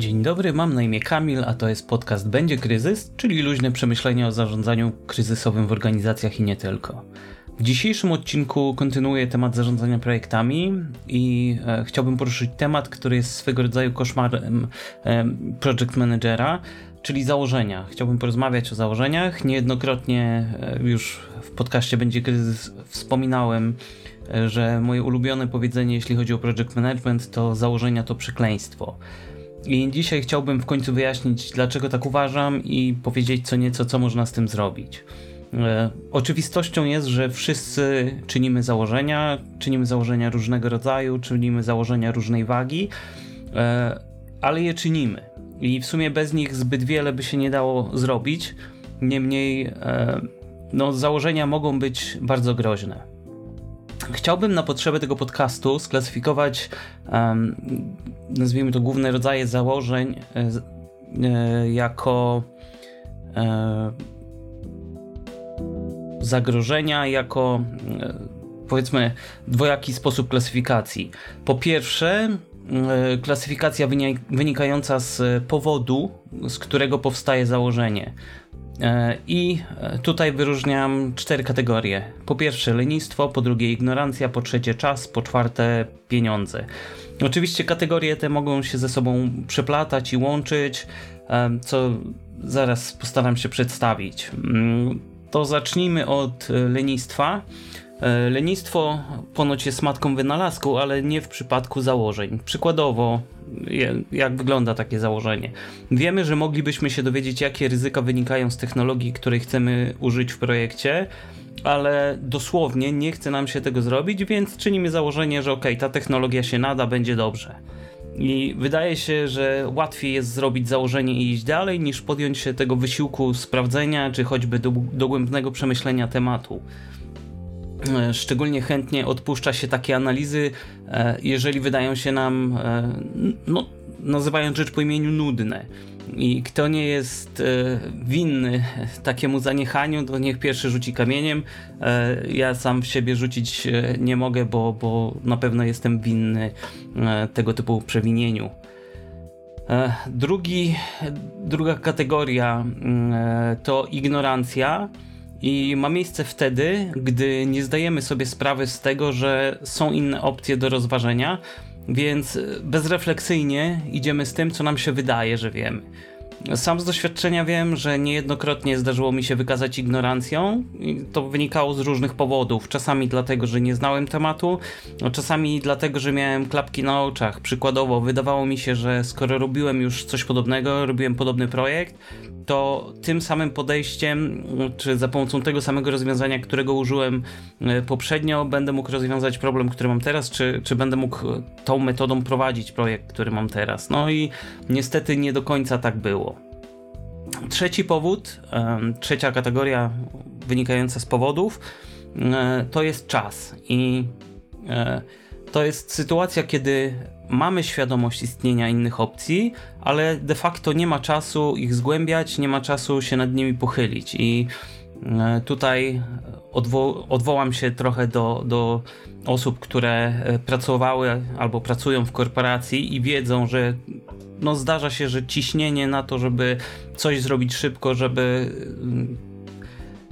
Dzień dobry, mam na imię Kamil, a to jest podcast Będzie Kryzys, czyli luźne przemyślenia o zarządzaniu kryzysowym w organizacjach i nie tylko. W dzisiejszym odcinku kontynuuję temat zarządzania projektami i chciałbym poruszyć temat, który jest swego rodzaju koszmarem project managera, czyli założenia. Chciałbym porozmawiać o założeniach. Niejednokrotnie już w podcaście Będzie Kryzys wspominałem, że moje ulubione powiedzenie, jeśli chodzi o project management, to założenia to przekleństwo. I dzisiaj chciałbym w końcu wyjaśnić, dlaczego tak uważam i powiedzieć co nieco, co można z tym zrobić. Oczywistością jest, że wszyscy czynimy założenia różnego rodzaju, czynimy założenia różnej wagi, ale je czynimy i w sumie bez nich zbyt wiele by się nie dało zrobić. Niemniej założenia mogą być bardzo groźne. Chciałbym na potrzeby tego podcastu sklasyfikować, nazwijmy to, główne rodzaje założeń jako zagrożenia, jako powiedzmy dwojaki sposób klasyfikacji. Po pierwsze, klasyfikacja wynikająca z powodu, z którego powstaje założenie. I tutaj wyróżniam 4 kategorie. Po pierwsze lenistwo, po drugie ignorancja, po trzecie czas, po czwarte pieniądze. Oczywiście kategorie te mogą się ze sobą przeplatać i łączyć, co zaraz postaram się przedstawić. To zacznijmy od lenistwa. Lenistwo ponoć jest matką wynalazku, ale nie w przypadku założeń. Przykładowo, jak wygląda takie założenie? Wiemy, że moglibyśmy się dowiedzieć, jakie ryzyka wynikają z technologii, której chcemy użyć w projekcie, ale dosłownie nie chce nam się tego zrobić, więc czynimy założenie, że ta technologia się nada, będzie dobrze. I wydaje się, że łatwiej jest zrobić założenie i iść dalej, niż podjąć się tego wysiłku sprawdzenia, czy choćby dogłębnego przemyślenia tematu. Szczególnie chętnie odpuszcza się takie analizy, jeżeli wydają się nam, nazywając rzecz po imieniu, nudne. I kto nie jest winny takiemu zaniechaniu, to niech pierwszy rzuci kamieniem. Ja sam w siebie rzucić nie mogę, bo na pewno jestem winny tego typu przewinieniu. Druga kategoria to ignorancja. I ma miejsce wtedy, gdy nie zdajemy sobie sprawy z tego, że są inne opcje do rozważenia, więc bezrefleksyjnie idziemy z tym, co nam się wydaje, że wiemy. Sam z doświadczenia wiem, że niejednokrotnie zdarzyło mi się wykazać ignorancją. To wynikało z różnych powodów. Czasami dlatego, że nie znałem tematu, czasami dlatego, że miałem klapki na oczach. Przykładowo, wydawało mi się, że skoro robiłem już coś podobnego, robiłem podobny projekt, to tym samym podejściem, czy za pomocą tego samego rozwiązania, którego użyłem poprzednio, będę mógł rozwiązać problem, który mam teraz, czy będę mógł tą metodą prowadzić projekt, który mam teraz. No i niestety nie do końca tak było. Trzeci powód, trzecia kategoria wynikająca z powodów, to jest czas i to jest sytuacja, kiedy mamy świadomość istnienia innych opcji, ale de facto nie ma czasu ich zgłębiać, nie ma czasu się nad nimi pochylić i tutaj odwołam się trochę do osób, które pracowały albo pracują w korporacji i wiedzą, że zdarza się, że ciśnienie na to, żeby coś zrobić szybko, żeby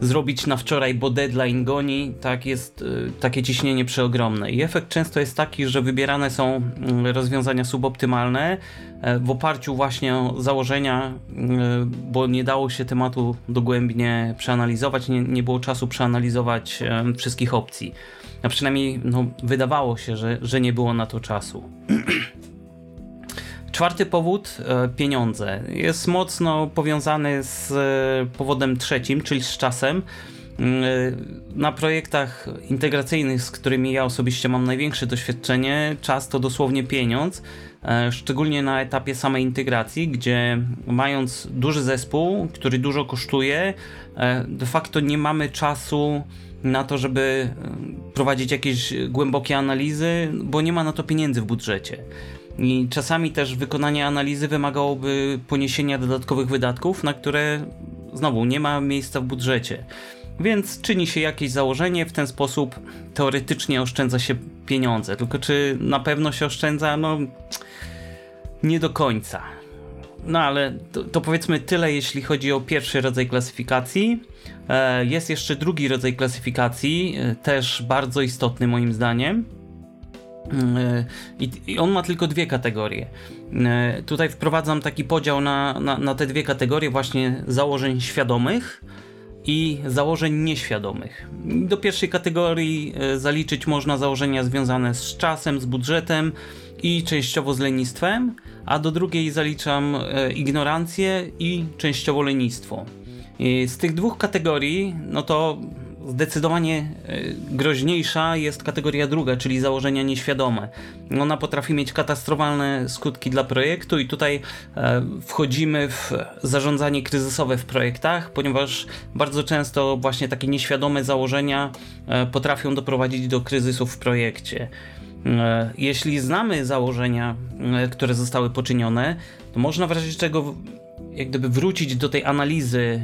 zrobić na wczoraj, bo deadline goni, tak jest takie ciśnienie przeogromne. I efekt często jest taki, że wybierane są rozwiązania suboptymalne w oparciu właśnie o założenia, bo nie dało się tematu dogłębnie przeanalizować, nie było czasu przeanalizować wszystkich opcji. A przynajmniej wydawało się, że nie było na to czasu. Czwarty powód, pieniądze. Jest mocno powiązany z powodem trzecim, czyli z czasem. Na projektach integracyjnych, z którymi ja osobiście mam największe doświadczenie, czas to dosłownie pieniądz. Szczególnie na etapie samej integracji, gdzie mając duży zespół, który dużo kosztuje, de facto nie mamy czasu na to, żeby prowadzić jakieś głębokie analizy, bo nie ma na to pieniędzy w budżecie. I czasami też wykonanie analizy wymagałoby poniesienia dodatkowych wydatków, na które znowu nie ma miejsca w budżecie. Więc czyni się jakieś założenie, w ten sposób teoretycznie oszczędza się pieniądze. Tylko czy na pewno się oszczędza? Nie do końca. No ale to powiedzmy tyle, jeśli chodzi o pierwszy rodzaj klasyfikacji. Jest jeszcze drugi rodzaj klasyfikacji, też bardzo istotny moim zdaniem. I on ma tylko dwie kategorie. Tutaj wprowadzam taki podział na te dwie kategorie właśnie założeń świadomych i założeń nieświadomych. Do pierwszej kategorii zaliczyć można założenia związane z czasem, z budżetem i częściowo z lenistwem, a do drugiej zaliczam ignorancję i częściowo lenistwo. Z tych dwóch kategorii, no to zdecydowanie groźniejsza jest kategoria druga, czyli założenia nieświadome. Ona potrafi mieć katastrofalne skutki dla projektu i tutaj wchodzimy w zarządzanie kryzysowe w projektach, ponieważ bardzo często właśnie takie nieświadome założenia potrafią doprowadzić do kryzysów w projekcie. Jeśli znamy założenia, które zostały poczynione, to można w razie czego jak gdyby wrócić do tej analizy,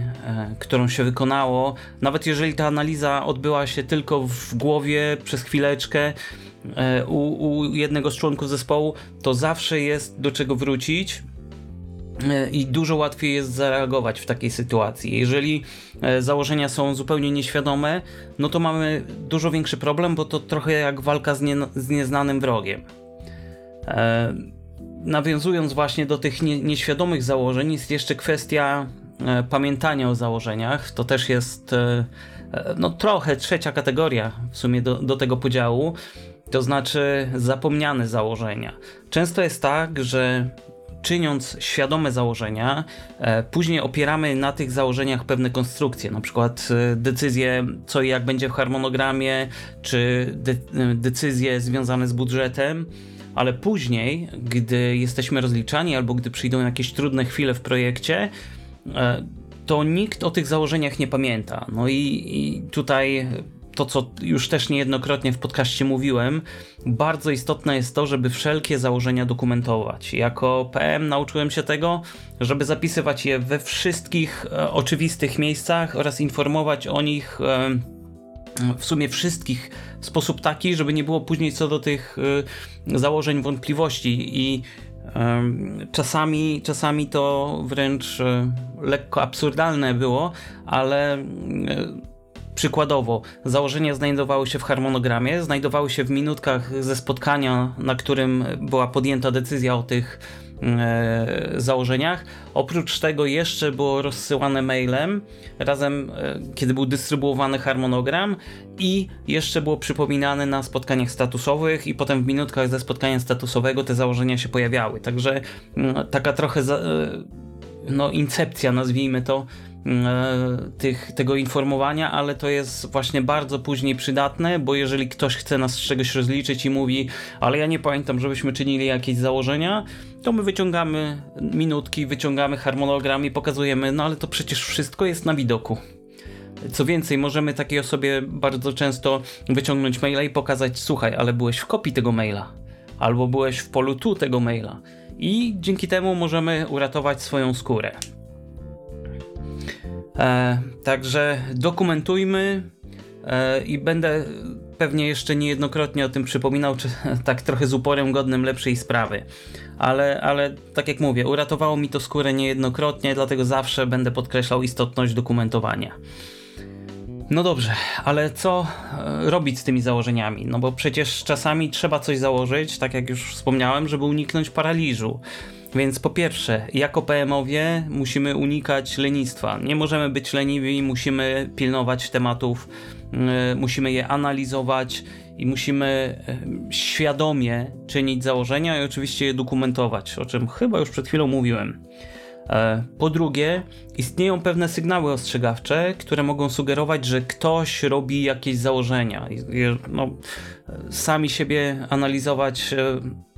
którą się wykonało, nawet jeżeli ta analiza odbyła się tylko w głowie przez chwileczkę u jednego z członków zespołu, to zawsze jest do czego wrócić i dużo łatwiej jest zareagować w takiej sytuacji. Jeżeli założenia są zupełnie nieświadome, no to mamy dużo większy problem, bo to trochę jak walka z nieznanym wrogiem. Nawiązując właśnie do tych nieświadomych założeń, jest jeszcze kwestia pamiętania o założeniach. To też jest no trochę trzecia kategoria w sumie do tego podziału, to znaczy zapomniane założenia. Często jest tak, że czyniąc świadome założenia, później opieramy na tych założeniach pewne konstrukcje, na przykład decyzje, co i jak będzie w harmonogramie, czy decyzje związane z budżetem. Ale później, gdy jesteśmy rozliczani albo gdy przyjdą jakieś trudne chwile w projekcie, to nikt o tych założeniach nie pamięta. No i tutaj to, co już też niejednokrotnie w podcaście mówiłem, bardzo istotne jest to, żeby wszelkie założenia dokumentować. Jako PM nauczyłem się tego, żeby zapisywać je we wszystkich oczywistych miejscach oraz informować o nich w sumie wszystkich w sposób taki, żeby nie było później co do tych założeń wątpliwości i czasami to wręcz lekko absurdalne było, ale przykładowo założenia znajdowały się w harmonogramie, znajdowały się w minutkach ze spotkania, na którym była podjęta decyzja o tych założeniach. Oprócz tego jeszcze było rozsyłane mailem razem, kiedy był dystrybuowany harmonogram, i jeszcze było przypominane na spotkaniach statusowych, i potem w minutkach ze spotkania statusowego te założenia się pojawiały. Także taka trochę incepcja, nazwijmy to, tego informowania, ale to jest właśnie bardzo później przydatne, bo jeżeli ktoś chce nas z czegoś rozliczyć i mówi, ale ja nie pamiętam, żebyśmy czynili jakieś założenia, to my wyciągamy minutki, wyciągamy harmonogram i pokazujemy, no ale to przecież wszystko jest na widoku. Co więcej, możemy takiej osobie bardzo często wyciągnąć maila i pokazać, słuchaj, ale byłeś w kopii tego maila, albo byłeś w polu tu tego maila, i dzięki temu możemy uratować swoją skórę. Także dokumentujmy i będę pewnie jeszcze niejednokrotnie o tym przypominał, czy tak trochę z uporem godnym lepszej sprawy, ale tak jak mówię, uratowało mi to skórę niejednokrotnie, dlatego zawsze będę podkreślał istotność dokumentowania. No dobrze, ale co robić z tymi założeniami? No bo przecież czasami trzeba coś założyć, tak jak już wspomniałem, żeby uniknąć paraliżu. Więc po pierwsze, jako PM-owie musimy unikać lenistwa. Nie możemy być leniwi, musimy pilnować tematów, musimy je analizować i musimy świadomie czynić założenia i oczywiście je dokumentować, o czym chyba już przed chwilą mówiłem. Po drugie, istnieją pewne sygnały ostrzegawcze, które mogą sugerować, że ktoś robi jakieś założenia. Sami siebie analizować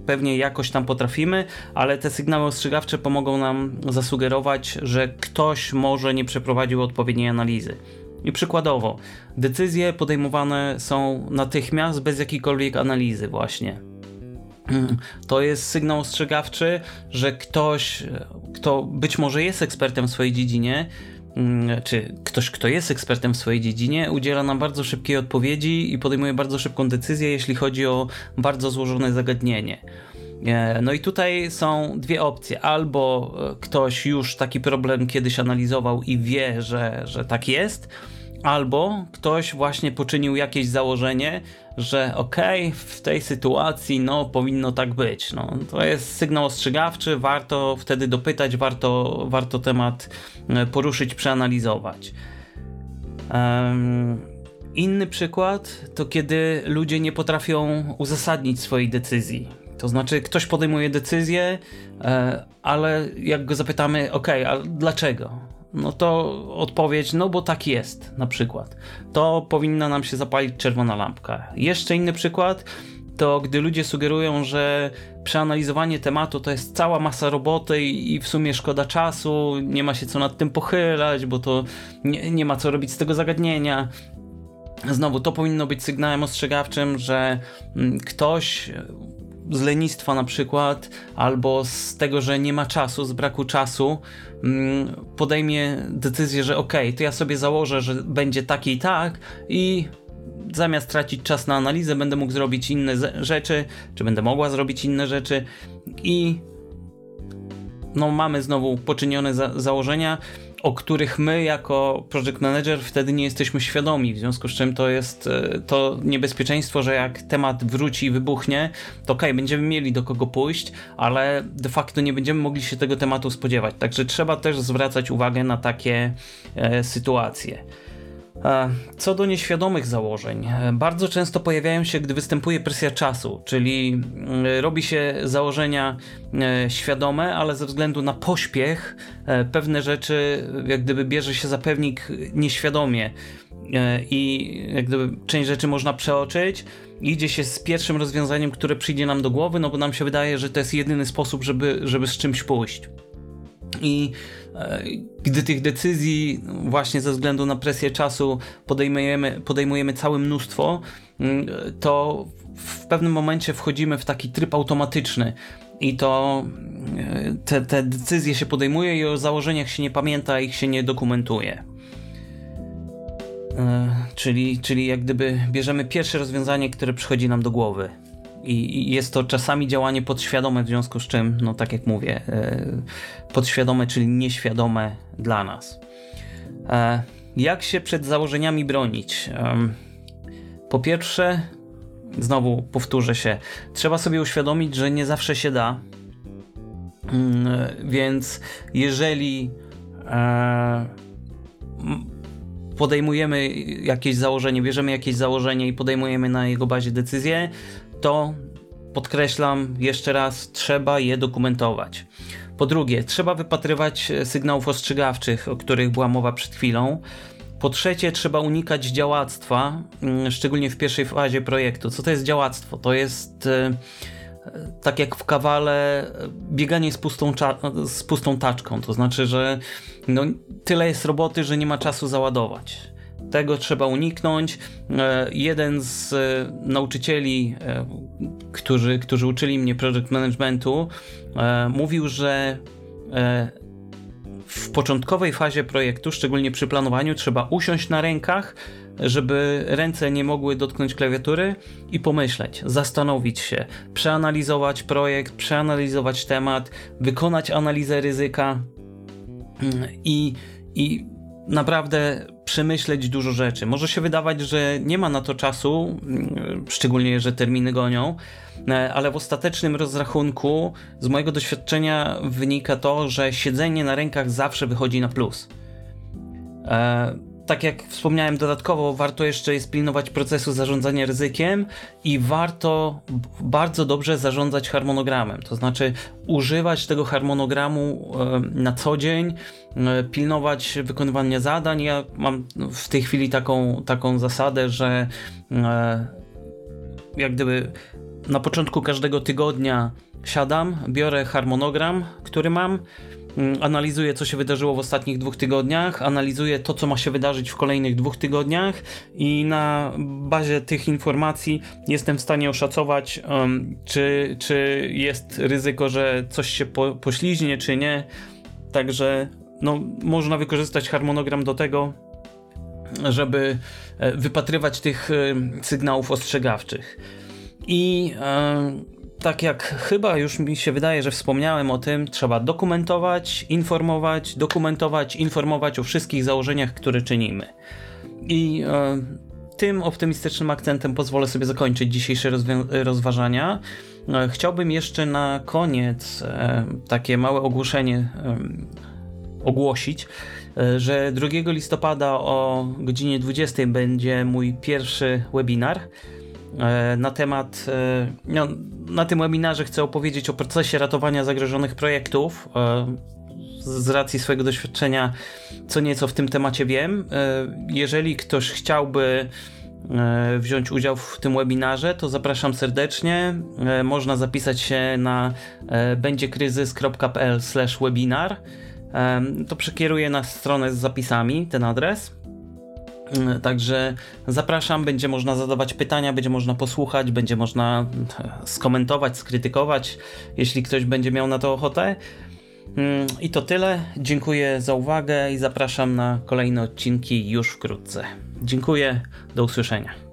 pewnie jakoś tam potrafimy, ale te sygnały ostrzegawcze pomogą nam zasugerować, że ktoś może nie przeprowadził odpowiedniej analizy. I przykładowo, decyzje podejmowane są natychmiast, bez jakiejkolwiek analizy właśnie. To jest sygnał ostrzegawczy, że ktoś, kto być może jest ekspertem w swojej dziedzinie, czy ktoś, kto jest ekspertem w swojej dziedzinie, udziela nam bardzo szybkiej odpowiedzi i podejmuje bardzo szybką decyzję, jeśli chodzi o bardzo złożone zagadnienie. No i tutaj są dwie opcje. Albo ktoś już taki problem kiedyś analizował i wie, że tak jest, albo ktoś właśnie poczynił jakieś założenie, że okej, w tej sytuacji no powinno tak być. No, to jest sygnał ostrzegawczy, warto wtedy dopytać, warto temat poruszyć, przeanalizować. Inny przykład to kiedy ludzie nie potrafią uzasadnić swojej decyzji. To znaczy ktoś podejmuje decyzję, ale jak go zapytamy, ale dlaczego? No to odpowiedź, no bo tak jest, na przykład. To powinna nam się zapalić czerwona lampka. Jeszcze inny przykład to gdy ludzie sugerują, że przeanalizowanie tematu to jest cała masa roboty i w sumie szkoda czasu, nie ma się co nad tym pochylać, bo to nie ma co robić z tego zagadnienia. Znowu, to powinno być sygnałem ostrzegawczym, że ktoś z lenistwa na przykład, albo z tego, że nie ma czasu, z braku czasu podejmie decyzję, że to ja sobie założę, że będzie tak i tak i zamiast tracić czas na analizę będę mógł zrobić inne rzeczy, czy będę mogła zrobić inne rzeczy i no mamy znowu poczynione założenia, o których my jako project manager wtedy nie jesteśmy świadomi, w związku z czym to jest to niebezpieczeństwo, że jak temat wróci i wybuchnie, to będziemy mieli do kogo pójść, ale de facto nie będziemy mogli się tego tematu spodziewać. Także trzeba też zwracać uwagę na takie sytuacje. Co do nieświadomych założeń, bardzo często pojawiają się, gdy występuje presja czasu, czyli robi się założenia świadome, ale ze względu na pośpiech pewne rzeczy jak gdyby bierze się za pewnik nieświadomie i jak gdyby część rzeczy można przeoczyć. Idzie się z pierwszym rozwiązaniem, które przyjdzie nam do głowy, no bo nam się wydaje, że to jest jedyny sposób, żeby z czymś pójść. I gdy tych decyzji właśnie ze względu na presję czasu podejmujemy całe mnóstwo, to w pewnym momencie wchodzimy w taki tryb automatyczny i to te decyzje się podejmuje i o założeniach się nie pamięta, ich się nie dokumentuje. Czyli jak gdyby bierzemy pierwsze rozwiązanie, które przychodzi nam do głowy. I jest to czasami działanie podświadome, w związku z czym, no tak jak mówię, podświadome, czyli nieświadome dla nas. Jak się przed założeniami bronić? Po pierwsze, znowu powtórzę się, trzeba sobie uświadomić, że nie zawsze się da, więc jeżeli podejmujemy jakieś założenie, bierzemy jakieś założenie i podejmujemy na jego bazie decyzję, to podkreślam jeszcze raz, trzeba je dokumentować. Po drugie, trzeba wypatrywać sygnałów ostrzegawczych, o których była mowa przed chwilą. Po trzecie, trzeba unikać działactwa, szczególnie w pierwszej fazie projektu. Co to jest działactwo? To jest tak jak w Kawale bieganie z pustą taczką, to znaczy, że no, tyle jest roboty, że nie ma czasu załadować. Tego trzeba uniknąć. Jeden z nauczycieli, którzy uczyli mnie project managementu, mówił, że w początkowej fazie projektu, szczególnie przy planowaniu, trzeba usiąść na rękach, żeby ręce nie mogły dotknąć klawiatury i pomyśleć, zastanowić się, przeanalizować projekt, przeanalizować temat, wykonać analizę ryzyka i naprawdę przemyśleć dużo rzeczy. Może się wydawać, że nie ma na to czasu, szczególnie, że terminy gonią, ale w ostatecznym rozrachunku z mojego doświadczenia wynika to, że siedzenie na rękach zawsze wychodzi na plus. Tak jak wspomniałem, dodatkowo warto jeszcze jest pilnować procesu zarządzania ryzykiem i warto bardzo dobrze zarządzać harmonogramem, to znaczy używać tego harmonogramu na co dzień, pilnować wykonywania zadań. Ja mam w tej chwili taką zasadę, że jak gdyby na początku każdego tygodnia siadam, biorę harmonogram, który mam, analizuję, co się wydarzyło w ostatnich 2 tygodniach, analizuję to, co ma się wydarzyć w kolejnych 2 tygodniach i na bazie tych informacji jestem w stanie oszacować, czy jest ryzyko, że coś się pośliźnie, czy nie. Także no, można wykorzystać harmonogram do tego, żeby wypatrywać tych sygnałów ostrzegawczych. I Tak jak chyba już mi się wydaje, że wspomniałem o tym, trzeba dokumentować, informować o wszystkich założeniach, które czynimy. I tym optymistycznym akcentem pozwolę sobie zakończyć dzisiejsze rozważania. Chciałbym jeszcze na koniec takie małe ogłoszenie ogłosić, że 2 listopada o godzinie 20 będzie mój pierwszy webinar. Na tym webinarze chcę opowiedzieć o procesie ratowania zagrożonych projektów. Z racji swojego doświadczenia co nieco w tym temacie wiem. Jeżeli ktoś chciałby wziąć udział w tym webinarze, to zapraszam serdecznie. Można zapisać się na będziekryzys.pl/webinar. To przekieruje na stronę z zapisami, ten adres. Także zapraszam, będzie można zadawać pytania, będzie można posłuchać, będzie można skomentować, skrytykować, jeśli ktoś będzie miał na to ochotę. I to tyle. Dziękuję za uwagę i zapraszam na kolejne odcinki już wkrótce. Dziękuję, do usłyszenia.